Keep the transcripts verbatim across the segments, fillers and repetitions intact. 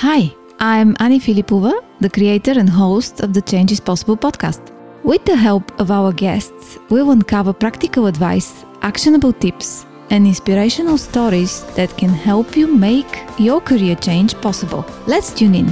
Hi, I'm Ani Filipova, the creator and host of the Change is Possible podcast. With the help of our guests, we'll uncover practical advice, actionable tips, and inspirational stories that can help you make your career change possible. Let's tune in.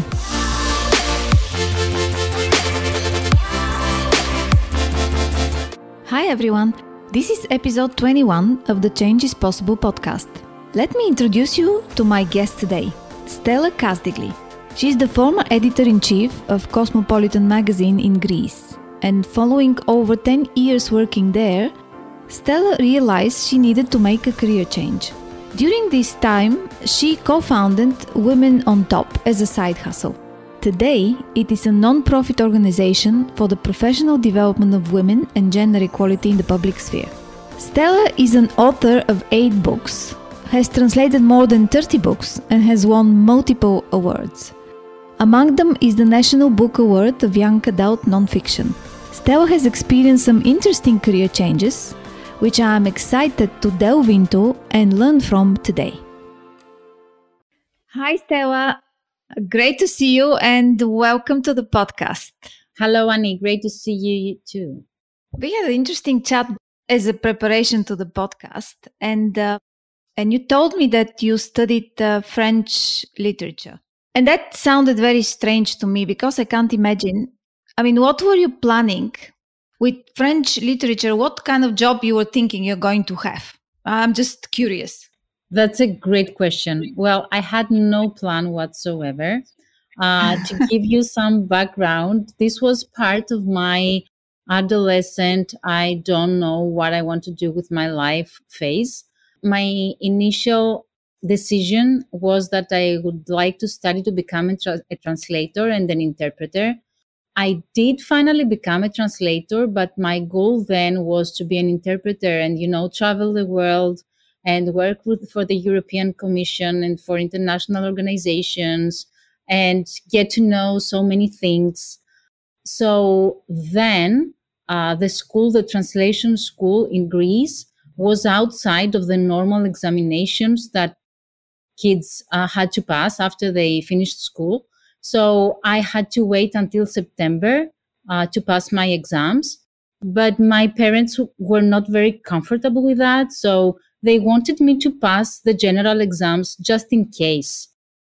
Hi everyone, this is episode twenty-one of the Change is Possible podcast. Let me introduce you to my guest today, Stella Kasdagli. She is the former editor-in-chief of Cosmopolitan magazine in Greece, and following over ten years working there, Stella realized she needed to make a career change. During this time, she co-founded Women on Top as a side hustle. Today, it is a non-profit organization for the professional development of women and gender equality in the public sphere. Stella is an author of eight books, has translated more than thirty books, and has won multiple awards. Among them is the National Book Award for Young Adult Non-Fiction. Stella has experienced some interesting career changes, which I am excited to delve into and learn from today. Hi, Stella. Great to see you and welcome to the podcast. Hello, Annie. Great to see you, you too. We had an interesting chat as a preparation to the podcast, and uh, and you told me that you studied uh, French literature. And that sounded very strange to me because I can't imagine. I mean, what were you planning with French literature? What kind of job you were thinking you're going to have? I'm just curious. That's a great question. Well, I had no plan whatsoever. Uh, to give you some background, this was part of my adolescent, I don't know what I want to do with my life phase. My initial decision was that I would like to study to become a, tra- a translator and an interpreter. I did finally become a translator, but my goal then was to be an interpreter and, you know, travel the world and work with, for the European Commission and for international organizations and get to know so many things. So then uh, the school, the translation school in Greece, was outside of the normal examinations that kids uh, had to pass after they finished school. So I had to wait until September uh, to pass my exams. But my parents were not very comfortable with that. So they wanted me to pass the general exams just in case.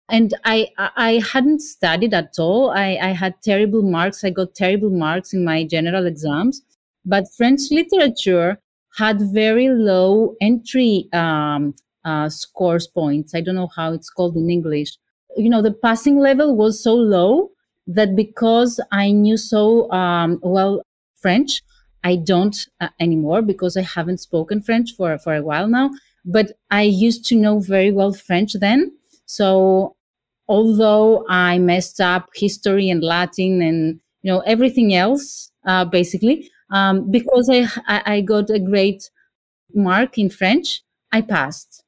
And I I hadn't studied at all. I, I had terrible marks. I got terrible marks in my general exams. But French literature had very low entry um, uh, scores points. I don't know how it's called in English. You know, the passing level was so low that because I knew so um, well French, I don't uh, anymore because I haven't spoken French for, for a while now, but I used to know very well French then. So although I messed up history and Latin and, you know, everything else, uh, basically, um, because I, I got a great mark in French, I passed.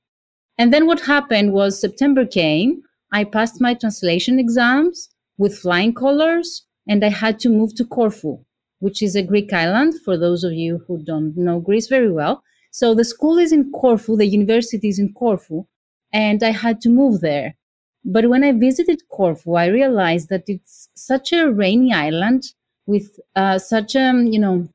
And then what happened was September came. I passed my translation exams with flying colors, and I had to move to Corfu, which is a Greek island, for those of you who don't know Greece very well. So the school is in Corfu, the university is in Corfu, and I had to move there. But when I visited Corfu, I realized that it's such a rainy island with uh, such a, you know,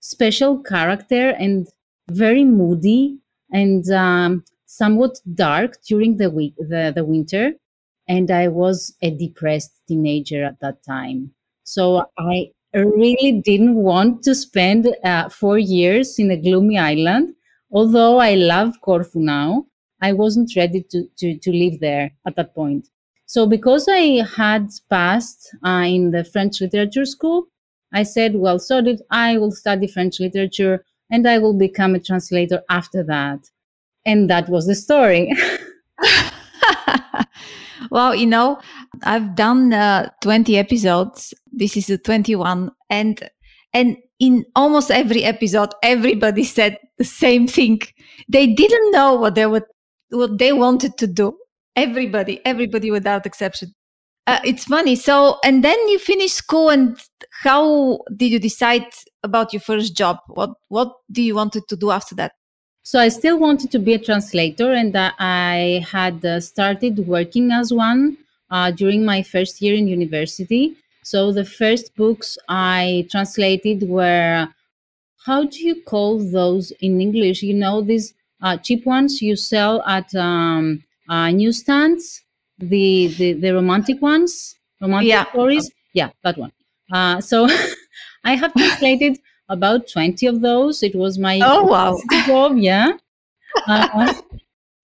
special character and very moody and um, somewhat dark during the week, the, the winter. And I was a depressed teenager at that time. So I really didn't want to spend uh, four years in a gloomy island. Although I love Corfu now, I wasn't ready to, to, to live there at that point. So because I had passed uh, in the French literature school, I said, well, so did I will study French literature and I will become a translator after that. And that was the story. Well, you know, I've done uh, twenty episodes. This is the twenty-one. And and in almost every episode, everybody said the same thing. They didn't know what they were, what they wanted to do. Everybody, everybody without exception. Uh, it's funny. So, and then you finish school, and how did you decide about your first job? What what do you wanted to do after that? So I still wanted to be a translator, and uh, I had uh, started working as one uh, during my first year in university. So the first books I translated were, how do you call those in English? You know, these uh, cheap ones you sell at um, uh, newsstands, the, the, the romantic ones, romantic yeah. stories. Yeah, that one. Uh, so I have translated about twenty of those. It was my oh wow job, yeah. Uh,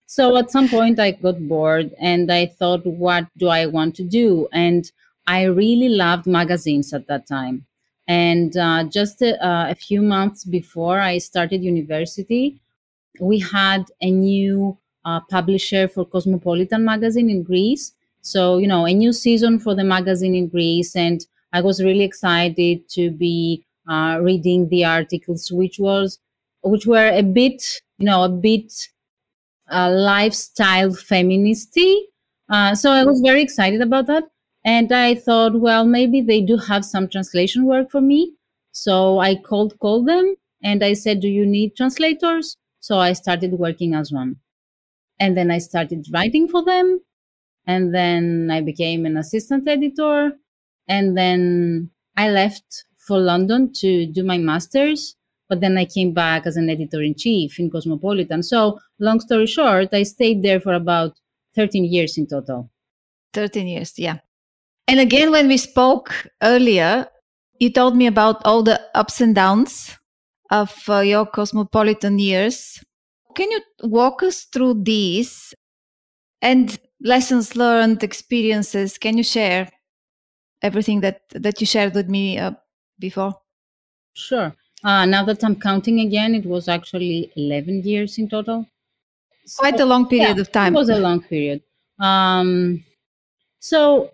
so at some point I got bored and I thought, what do I want to do? And I really loved magazines at that time. And uh, just a, uh, a few months before I started university, we had a new uh, publisher for Cosmopolitan magazine in Greece. So, you know, a new season for the magazine in Greece. And I was really excited to be uh, reading the articles, which was, which were a bit, you know, a bit uh, lifestyle feministy. Uh, so I was very excited about that. And I thought, well, maybe they do have some translation work for me. So I cold called them and I said, do you need translators? So I started working as one. And then I started writing for them. And then I became an assistant editor. And then I left for London to do my master's. But then I came back as an editor-in-chief in Cosmopolitan. So long story short, I stayed there for about thirteen years in total. thirteen years, yeah. And again, when we spoke earlier, you told me about all the ups and downs of uh, your Cosmopolitan years. Can you walk us through these and lessons learned, experiences? Can you share everything that, that you shared with me uh, before? Sure. Uh, now that I'm counting again, it was actually eleven years in total. So, quite a long period yeah, of time. It was a long period. Um, so...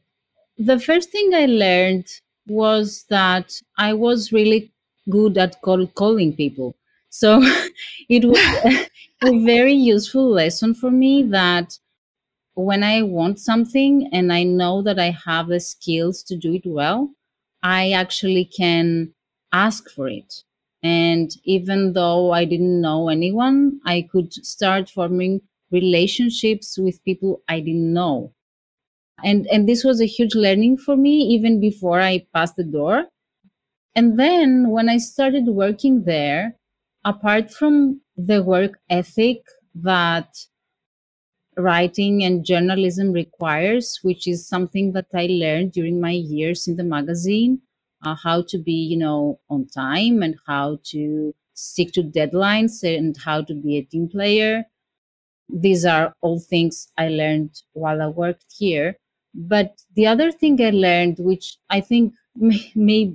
The first thing I learned was that I was really good at cold calling people. So it was a, a very useful lesson for me that when I want something and I know that I have the skills to do it well, I actually can ask for it. And even though I didn't know anyone, I could start forming relationships with people I didn't know. And and this was a huge learning for me even before I passed the door. And then when I started working there, apart from the work ethic that writing and journalism requires, which is something that I learned during my years in the magazine, uh, how to be, you know, on time and how to stick to deadlines and how to be a team player. These are all things I learned while I worked here. But the other thing I learned, which I think may, may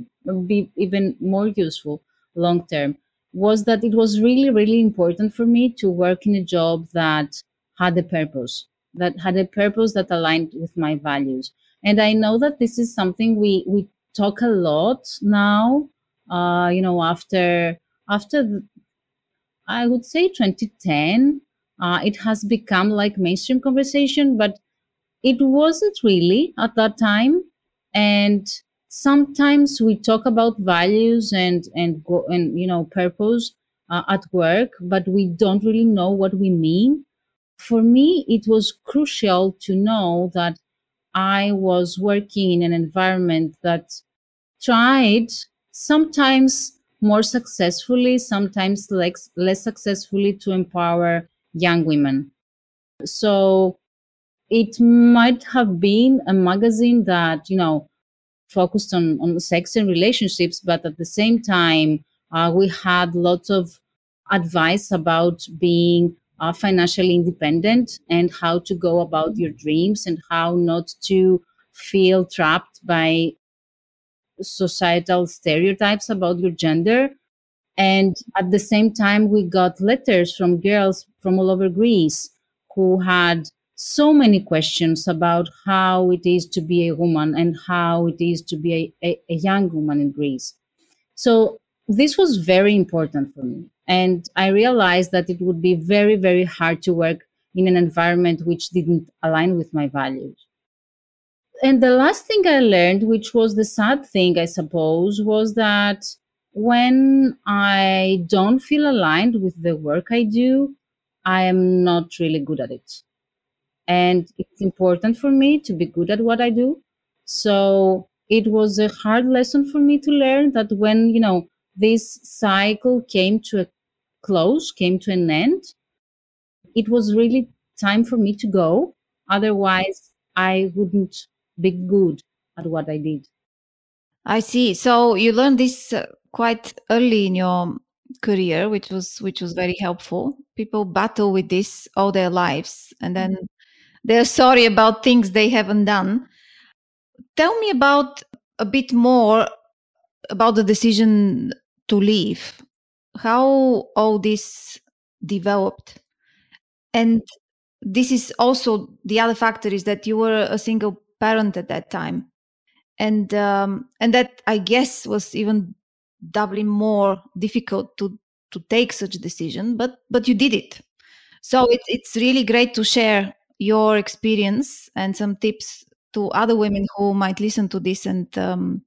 be even more useful long term, was that it was really, really important for me to work in a job that had a purpose, that had a purpose that aligned with my values. And I know that this is something we, we talk a lot now, uh, you know, after, after the, I would say twenty ten, uh, it has become like mainstream conversation, but it wasn't really at that time. And sometimes we talk about values and and go, and you know purpose uh, at work, but we don't really know what we mean. For me, it was crucial to know that I was working in an environment that tried, sometimes more successfully, sometimes less, less successfully, to empower young women. So it might have been a magazine that, you know, focused on, on sex and relationships, but at the same time, uh, we had lots of advice about being uh, financially independent and how to go about your dreams and how not to feel trapped by societal stereotypes about your gender. And at the same time, we got letters from girls from all over Greece who had so many questions about how it is to be a woman and how it is to be a, a, a young woman in Greece. So this was very important for me. And I realized that it would be very, very hard to work in an environment which didn't align with my values. And the last thing I learned, which was the sad thing, I suppose, was that when I don't feel aligned with the work I do, I am not really good at it. And it's important for me to be good at what I do. So it was a hard lesson for me to learn that when, you know, this cycle came to a close, came to an end, it was really time for me to go. Otherwise, I wouldn't be good at what I did. I see. So you learned this uh, quite early in your career, which was which was very helpful. People battle with this all their lives, and then they're sorry about things they haven't done. Tell me about a bit more about the decision to leave, how all this developed. And this is also the other factor is that you were a single parent at that time. And um, and that, I guess, was even doubly more difficult to, to take such a decision, but but you did it. So it, it's really great to share your experience and some tips to other women who might listen to this and um,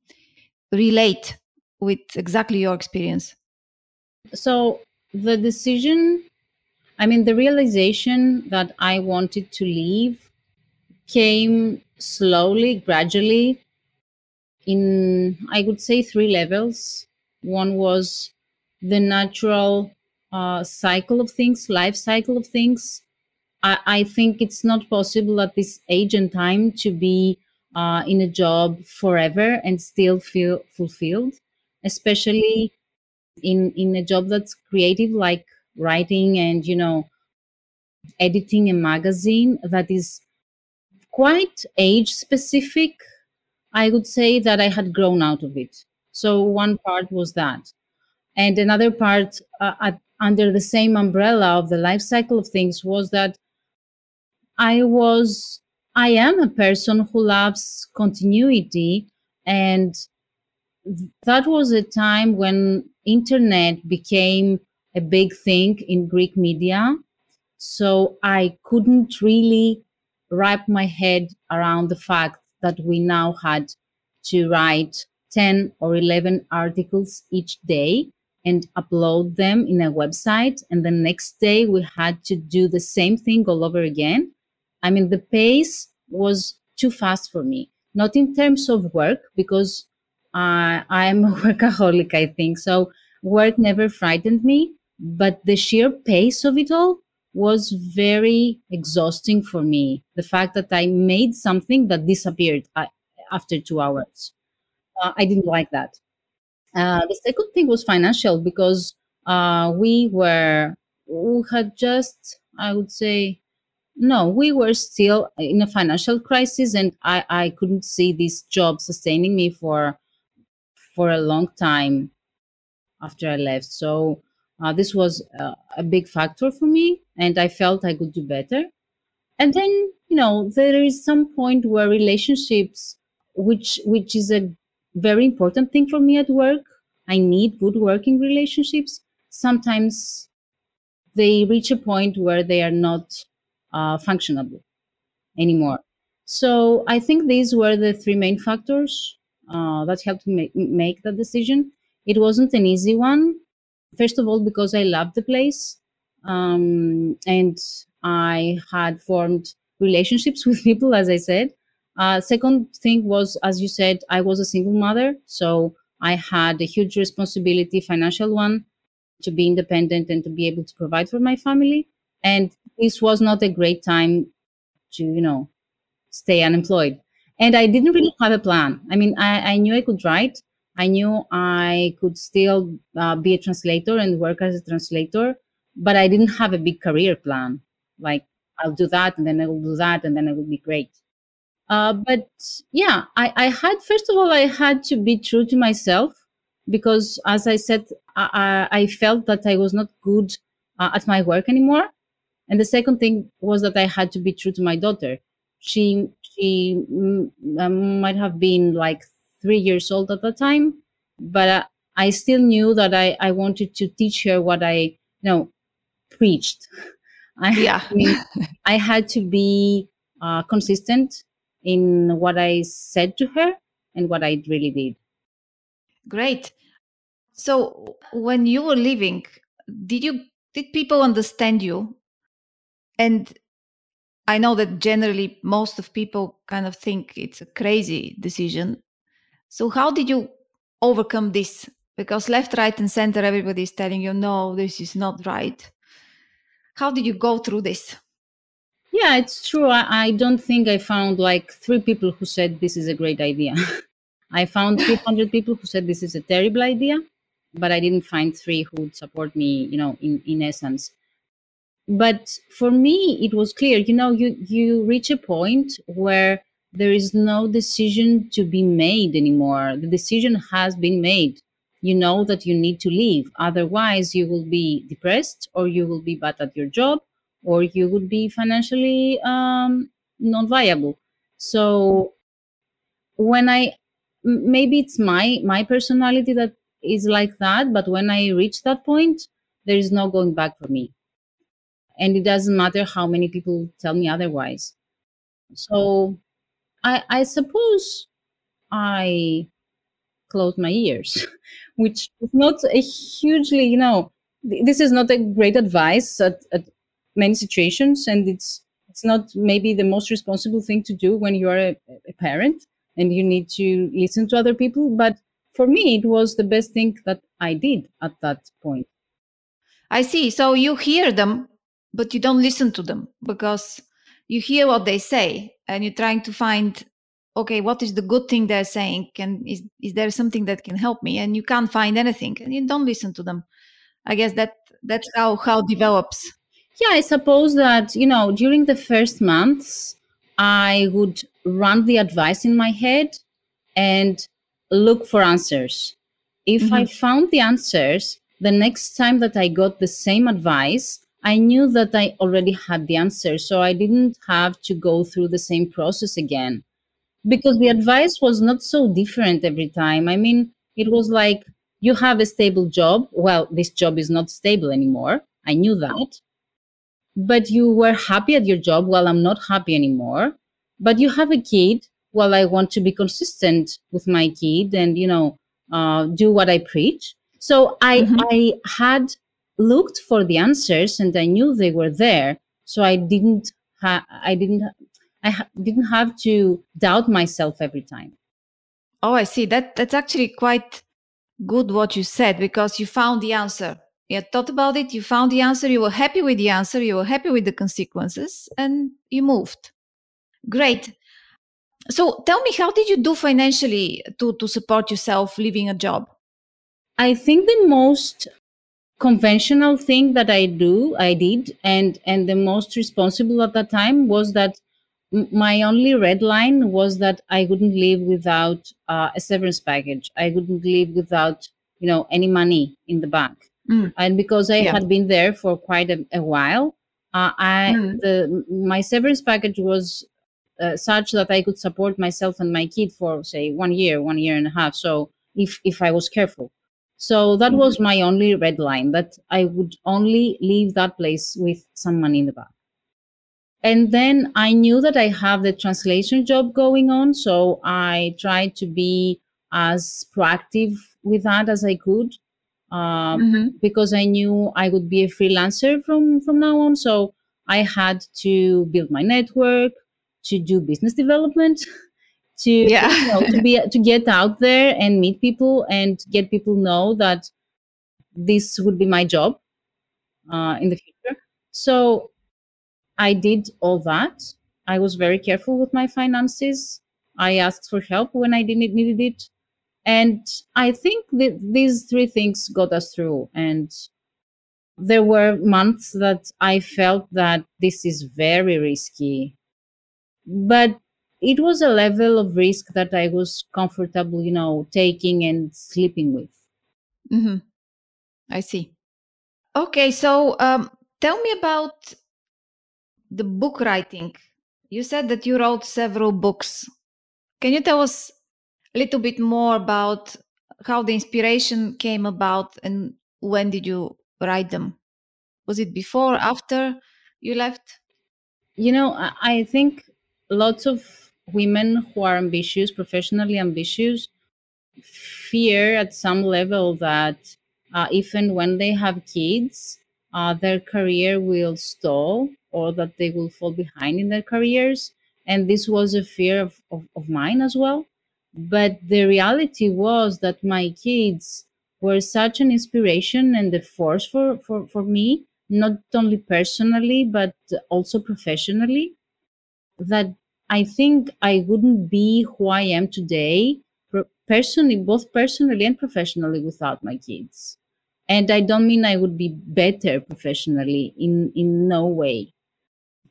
relate with exactly your experience. So the decision, I mean, the realization that I wanted to leave came slowly, gradually, in, I would say, three levels. One was the natural uh, cycle of things, life cycle of things. I, I think it's not possible at this age and time to be uh, in a job forever and still feel fulfilled, especially in, in a job that's creative, like writing and, you know, editing a magazine that is quite age specific. I would say that I had grown out of it. So one part was that. And another part uh, at, under the same umbrella of the life cycle of things was that I was, I am a person who loves continuity. And that was a time when internet became a big thing in Greek media. So I couldn't really wrap my head around the fact that we now had to write ten or eleven articles each day and upload them in a website. And the next day we had to do the same thing all over again. I mean, the pace was too fast for me, not in terms of work, because uh, I'm a workaholic, I think. So work never frightened me, but the sheer pace of it all was very exhausting for me. The fact that I made something that disappeared after two hours. Uh, I didn't like that. Uh, the second thing was financial, because uh, we were, we had just, I would say, no, we were still in a financial crisis, and I, I couldn't see this job sustaining me for, for a long time after I left. So Uh, this was uh, a big factor for me, and I felt I could do better. And then, you know, there is some point where relationships, which which is a very important thing for me at work, I need good working relationships. Sometimes they reach a point where they are not uh, functionable anymore. So I think these were the three main factors uh, that helped me make, make that decision. It wasn't an easy one. First of all, because I loved the place, um, and I had formed relationships with people, as I said. Uh, second thing was, as you said, I was a single mother, so I had a huge responsibility, financial one, to be independent and to be able to provide for my family. And this was not a great time to, you know, stay unemployed. And I didn't really have a plan. I mean, I, I knew I could write. I knew I could still uh, be a translator and work as a translator, but I didn't have a big career plan. Like, I'll do that, and then I will do that, and then it will be great. Uh, but yeah, I, I had, first of all, I had to be true to myself, because as I said, I, I felt that I was not good uh, at my work anymore. And the second thing was that I had to be true to my daughter. She, she um, might have been like three years old at the time, but uh, I still knew that I, I wanted to teach her what I, you know, preached. I, yeah. I, mean, I had to be uh, consistent in what I said to her and what I really did. Great. So when you were leaving, did you, did people understand you? And I know that generally most of people kind of think it's a crazy decision. So how did you overcome this? Because left, right, and center, everybody is telling you, no, this is not right. How did you go through this? Yeah, it's true. I, I don't think I found like three people who said this is a great idea. I found three hundred people who said this is a terrible idea, but I didn't find three who would support me, you know, in, in essence. But for me, it was clear, you know, you, you reach a point where there is no decision to be made anymore. The decision has been made. You know that you need to leave. Otherwise, you will be depressed, or you will be bad at your job, or you would be financially um, non-viable. So when I, maybe it's my my personality that is like that, but when I reach that point, there is no going back for me. And it doesn't matter how many people tell me otherwise. So I, I suppose I closed my ears, which is not a hugely, you know, this is not a great advice at, at many situations. And it's it's not maybe the most responsible thing to do when you are a, a parent and you need to listen to other people. But for me, it was the best thing that I did at that point. I see. So you hear them, but you don't listen to them, because you hear what they say and you're trying to find, okay, what is the good thing they're saying? Can is is there something that can help me? And you can't find anything, and you don't listen to them. I guess that that's how how it develops. Yeah, I suppose that, you know, during the first months, I would run the advice in my head and look for answers. If mm-hmm. I found the answers, the next time that I got the same advice, I knew that I already had the answer. So I didn't have to go through the same process again, because the advice was not so different every time. I mean, it was like, you have a stable job. Well, this job is not stable anymore. I knew that. But you were happy at your job. Well, I'm not happy anymore. But you have a kid. Well, I want to be consistent with my kid and, you know, uh, do what I preach. So I, mm-hmm. I had looked for the answers, and I knew they were there. So I didn't, ha- I didn't, I ha- didn't have to doubt myself every time. Oh, I see. That that's actually quite good what you said, because you found the answer. You had thought about it. You found the answer. You were happy with the answer. You were happy with the consequences, and you moved. Great. So tell me, how did you do financially to to support yourself leaving a job? I think the most conventional thing that I do, I did, and, and the most responsible at that time was that m- my only red line was that I wouldn't live without uh, a severance package. I wouldn't live without, you know, any money in the bank. Mm. And because I yeah. had been there for quite a, a while, uh, I mm. the, my severance package was uh, such that I could support myself and my kid for, say, one year, one year and a half. So if if I was careful. So that was my only red line, that I would only leave that place with some money in the bank. And then I knew that I have the translation job going on. So I tried to be as proactive with that as I could, uh, mm-hmm. because I knew I would be a freelancer from, from now on. So I had to build my network, to do business development, to yeah. you know, to be to get out there and meet people and get people know that this would be my job uh, in the future. So I did all that. I was very careful with my finances. I asked for help when I didn't needed it, and I think that these three things got us through. And there were months that I felt that this is very risky, but it was a level of risk that I was comfortable, you know, taking and sleeping with. Mm-hmm. I see. Okay, so um, tell me about the book writing. You said that you wrote several books. Can you tell us a little bit more about how the inspiration came about, and when did you write them? Was it before, after you left? You know, I, I think lots of women who are ambitious, professionally ambitious, fear at some level that uh, if and when they have kids, uh, their career will stall or that they will fall behind in their careers. And this was a fear of, of, of mine as well. But the reality was that my kids were such an inspiration and a force for, for, for me, not only personally, but also professionally, that I think I wouldn't be who I am today, personally, both personally and professionally, without my kids. And I don't mean I would be better professionally, in, in no way.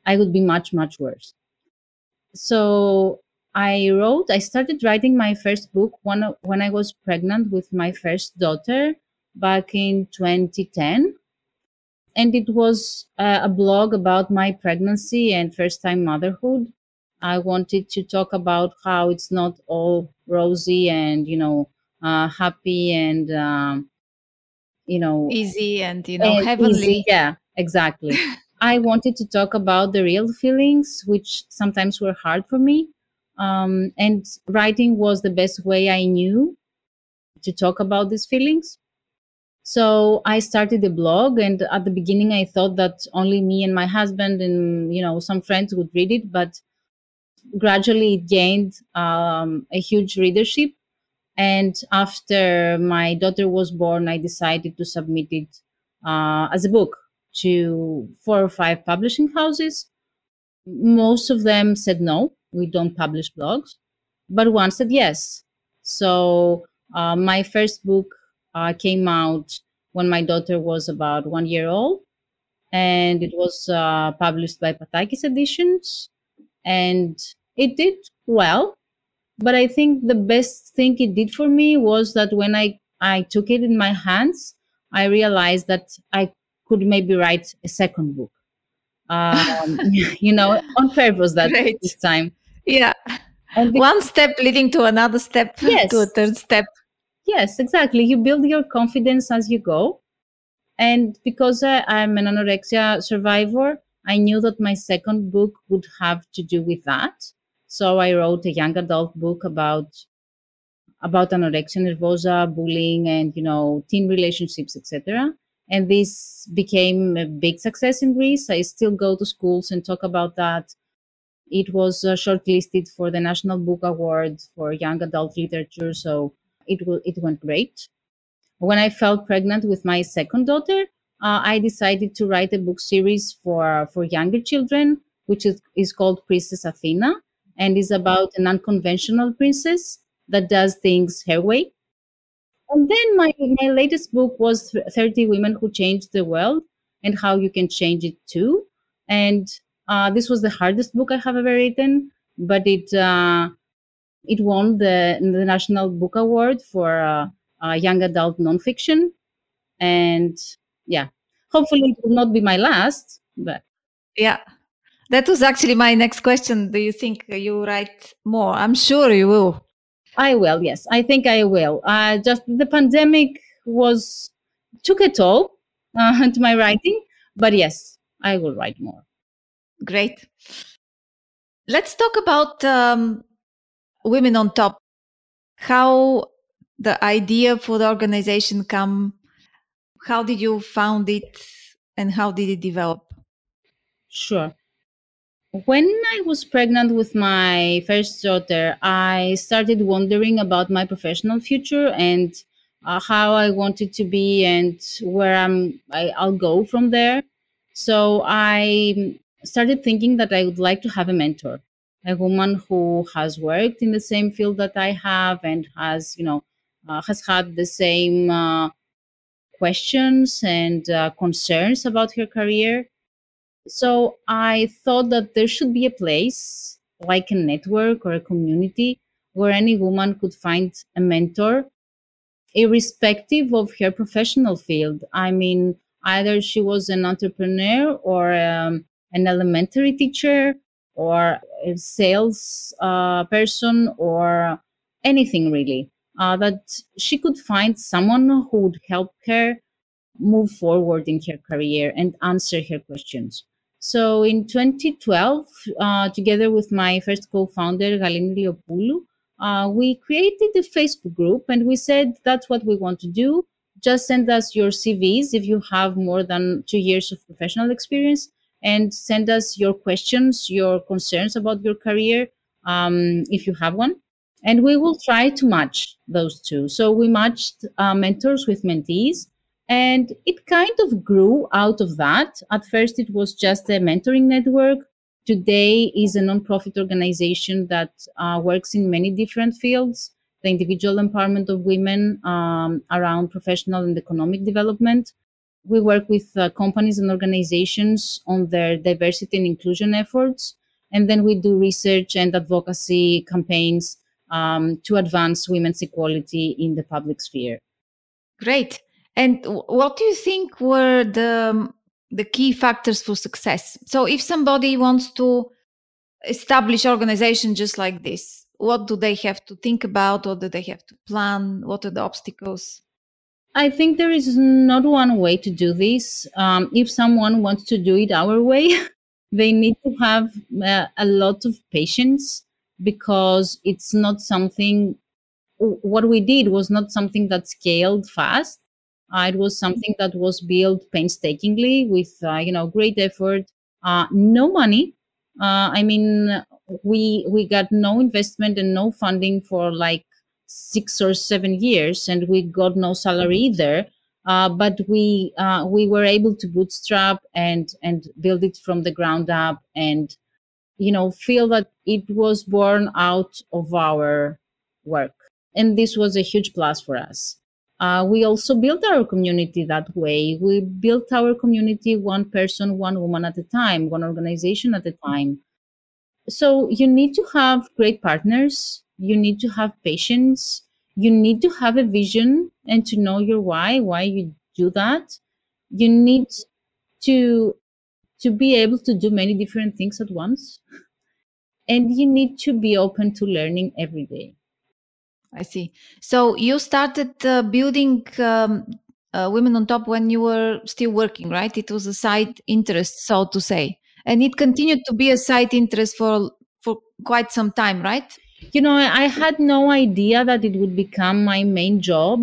I would be much, much worse. So I wrote, I started writing my first book when, when I was pregnant with my first daughter back in twenty ten. And it was uh, a blog about my pregnancy and first-time motherhood. I wanted to talk about how it's not all rosy and, you know, uh, happy and, um, you know, easy and, you know, and heavenly. Easy. Yeah, exactly. I wanted to talk about the real feelings, which sometimes were hard for me. Um, and writing was the best way I knew to talk about these feelings. So I started a blog, and at the beginning I thought that only me and my husband and, you know, some friends would read it, but gradually it gained um, a huge readership. And after my daughter was born, I decided to submit it uh, as a book to four or five publishing houses. Most of them said, no, we don't publish blogs, but one said yes. So uh, my first book Uh, came out when my daughter was about one year old, and it was uh, published by Patakis Editions, and it did well. But I think the best thing it did for me was that when I, I took it in my hands, I realized that I could maybe write a second book, um, you know, on purpose that right. This time. Yeah. And one step leading to another step, yes. To a third step. Yes, exactly. You build your confidence as you go. And because I, I'm an anorexia survivor, I knew that my second book would have to do with that. So I wrote a young adult book about about anorexia nervosa, bullying, and, you know, teen relationships, et cetera. And this became a big success in Greece. I still go to schools and talk about that. It was uh, shortlisted for the National Book Award for Young Adult Literature. So It will, it went great. When I fell pregnant with my second daughter, uh, I decided to write a book series for, for younger children, which is, is called Princess Athena, and is about an unconventional princess that does things her way. And then my, my latest book was thirty Women Who Changed the World and How You Can Change It Too. And uh, this was the hardest book I have ever written, but it... Uh, It won the, the National Book Award for uh, uh, Young Adult Non-Fiction. And yeah, hopefully it will not be my last, but. Yeah, that was actually my next question. Do you think you write more? I'm sure you will. I will, yes. I think I will. Uh, just the pandemic was, took a toll uh, to my writing, but yes, I will write more. Great. Let's talk about... Um, Women on Top, how the idea for the organization come, how did you found it and how did it develop? Sure. When I was pregnant with my first daughter, I started wondering about my professional future and uh, how I wanted to be and where I'm, I, I'll go from there. So I started thinking that I would like to have a mentor. A woman who has worked in the same field that I have and has, you know, uh, has had the same uh, questions and uh, concerns about her career. So I thought that there should be a place like a network or a community where any woman could find a mentor, irrespective of her professional field. I mean, either she was an entrepreneur or um, an elementary teacher, or a sales uh, person, or anything really, uh, that she could find someone who would help her move forward in her career and answer her questions. So in twenty twelve, uh, together with my first co-founder, Galen Leopoulou, uh, we created a Facebook group and we said, that's what we want to do. Just send us your C Vs if you have more than two years of professional experience. and send us your questions, your concerns about your career, um, if you have one. And we will try to match those two. So we matched uh, mentors with mentees, and it kind of grew out of that. At first, it was just a mentoring network. Today is a nonprofit organization that uh, works in many different fields, the individual empowerment of women um, around professional and economic development. We work with uh, companies and organizations on their diversity and inclusion efforts. And then we do research and advocacy campaigns Um, to advance women's equality in the public sphere. Great. And what do you think were the, the key factors for success? So if somebody wants to establish an organization just like this, what do they have to think about? What do they have to plan? What are the obstacles? I think there is not one way to do this. Um, if someone wants to do it our way, they need to have uh, a lot of patience, because it's not something, what we did was not something that scaled fast. Uh, it was something that was built painstakingly with, uh, you know, great effort, uh, no money. Uh, I mean, we we got no investment and no funding for like six or seven years, and we got no salary either. Uh, but we uh, we were able to bootstrap and and build it from the ground up, and you know, feel that it was born out of our work. And this was a huge plus for us. Uh, we also built our community that way. We built our community one person, one woman at a time, one organization at a time. So you need to have great partners. You need to have patience. You need to have a vision and to know your why, why you do that. You need to... to be able to do many different things at once. And you need to be open to learning every day. I see. So you started uh, building um, uh, Women on Top when you were still working, right? It was a side interest, so to say. And it continued to be a side interest for for quite some time, right? You know, I had no idea that it would become my main job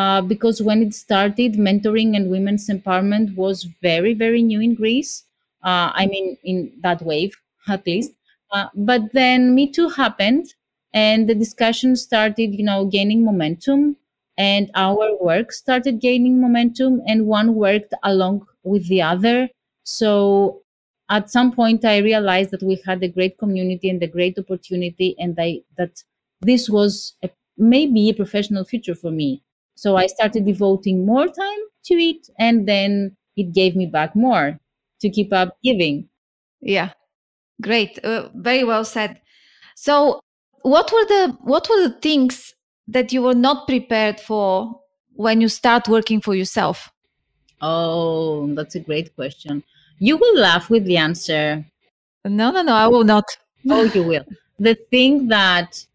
uh, because when it started, mentoring and women's empowerment was very, very new in Greece. Uh, I mean, in that wave, at least. Uh, but then Me Too happened, and the discussion started, you know, gaining momentum, and our work started gaining momentum, and one worked along with the other. So at some point, I realized that we had a great community and a great opportunity, and I, that this was a, maybe a professional future for me. So I started devoting more time to it, and then it gave me back more to keep up giving. Yeah, great. Uh, very well said. So what were the what were the things that you were not prepared for when you start working for yourself? Oh, that's a great question. You will laugh with the answer. No, no, no, I will not. Oh, you will. The thing that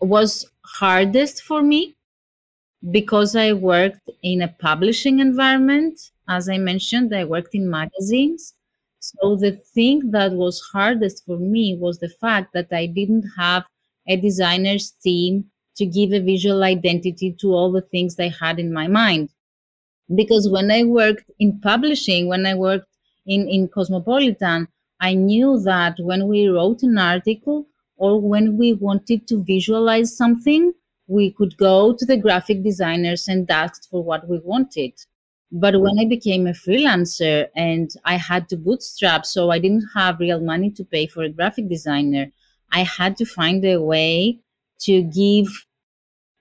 was hardest for me, because I worked in a publishing environment, as I mentioned, I worked in magazines. So the thing that was hardest for me was the fact that I didn't have a designer's team to give a visual identity to all the things I had in my mind. Because when I worked in publishing, when I worked in, in Cosmopolitan, I knew that when we wrote an article or when we wanted to visualize something, we could go to the graphic designers and ask for what we wanted. But when I became a freelancer and I had to bootstrap, so I didn't have real money to pay for a graphic designer, I had to find a way to give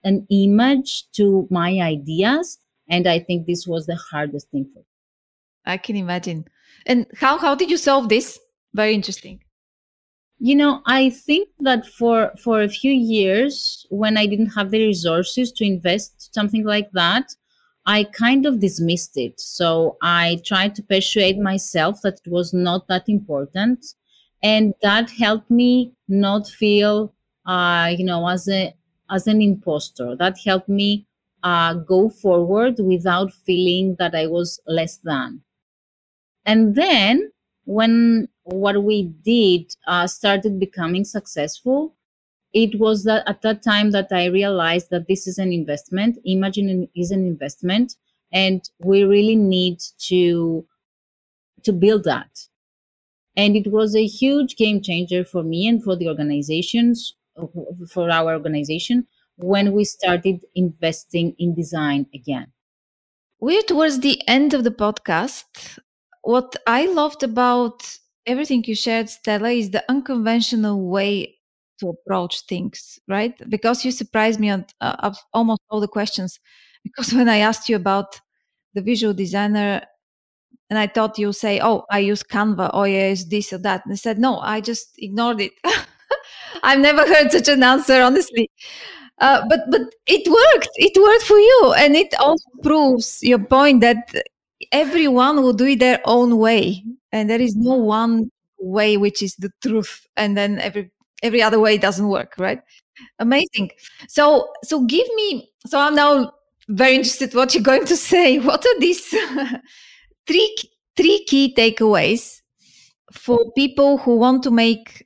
an image to my ideas. And I think this was the hardest thing for me. I can imagine. And how, how did you solve this? Very interesting. You know, I think that for, for a few years, when I didn't have the resources to invest something like that, I kind of dismissed it. So I tried to persuade myself that it was not that important. And that helped me not feel, uh, you know, as a as an imposter. That helped me uh, go forward without feeling that I was less than. And then when what we did uh, started becoming successful, it was that at that time that I realized that this is an investment. Imaging is an investment, and we really need to to build that. And it was a huge game changer for me and for the organizations, for our organization, when we started investing in design again. We're towards the end of the podcast. What I loved about everything you shared, Stella, is the unconventional way to approach things, right? Because you surprised me on uh, almost all the questions. Because when I asked you about the visual designer, and I thought you'll say, oh, I use Canva, or I use this or that. And I said, no, I just ignored it. I've never heard such an answer, honestly. Uh, but but it worked. It worked for you. And it also proves your point that everyone will do it their own way. And there is no one way which is the truth. And then every every other way doesn't work, right? Amazing. So so give me, so I'm now very interested what you're going to say. What are these three, three key takeaways for people who want to make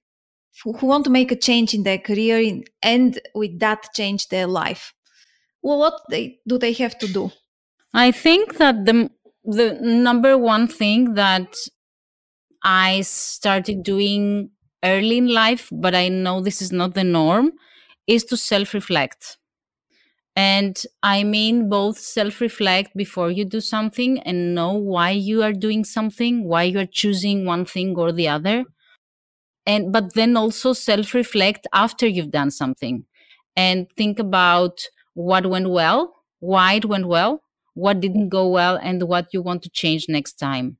who want to make a change in their career in, and with that change their life? Well, what they, do they have to do? I think that the the number one thing that I started doing early in life, but I know this is not the norm, is to self-reflect. And I mean both self-reflect before you do something and know why you are doing something, why you are choosing one thing or the other. And, but then also self-reflect after you've done something and think about what went well, why it went well, what didn't go well, and what you want to change next time.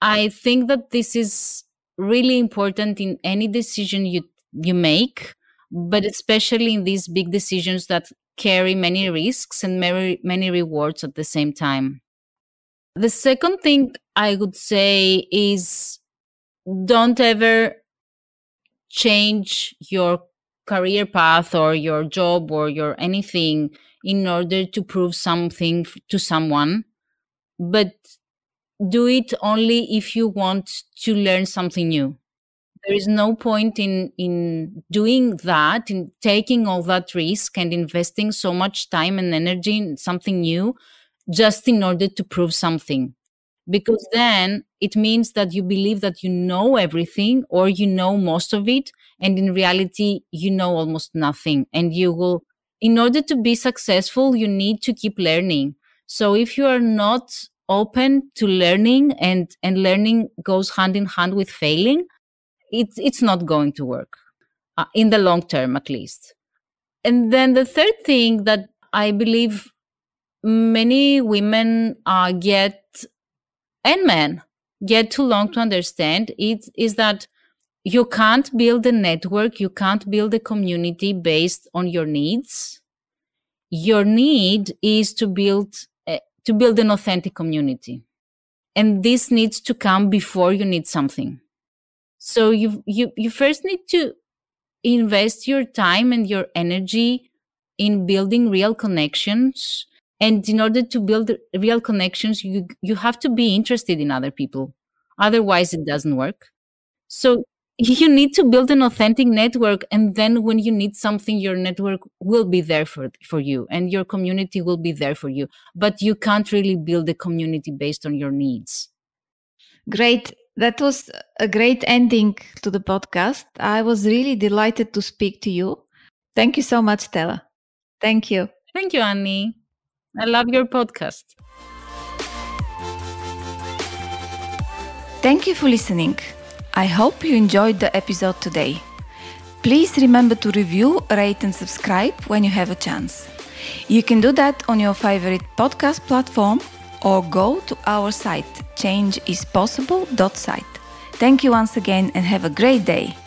I think that this is really important in any decision you, you make, but especially in these big decisions that carry many risks and many, many rewards at the same time. The second thing I would say is don't ever change your career path or your job or your anything in order to prove something f- to someone, but do it only if you want to learn something new. There is no point in, in doing that, in taking all that risk and investing so much time and energy in something new just in order to prove something. Because then it means that you believe that you know everything or you know most of it. And in reality, you know almost nothing. And you will, in order to be successful, you need to keep learning. So if you are not open to learning and, and learning goes hand in hand with failing, it's, it's not going to work uh, in the long term, at least. And then the third thing that I believe many women uh, get and men get too long to understand it is that you can't build a network, you can't build a community based on your needs. Your need is to build uh, to build an authentic community, and this needs to come before you need something. So you you you first need to invest your time and your energy in building real connections. And in order to build real connections, you you have to be interested in other people. Otherwise, it doesn't work. So you need to build an authentic network. And then when you need something, your network will be there for, for you and your community will be there for you. But you can't really build a community based on your needs. Great. That was a great ending to the podcast. I was really delighted to speak to you. Thank you so much, Stella. Thank you. Thank you, Ani. I love your podcast. Thank you for listening. I hope you enjoyed the episode today. Please remember to review, rate and subscribe when you have a chance. You can do that on your favorite podcast platform or go to our site, change is possible dot site. Thank you once again and have a great day.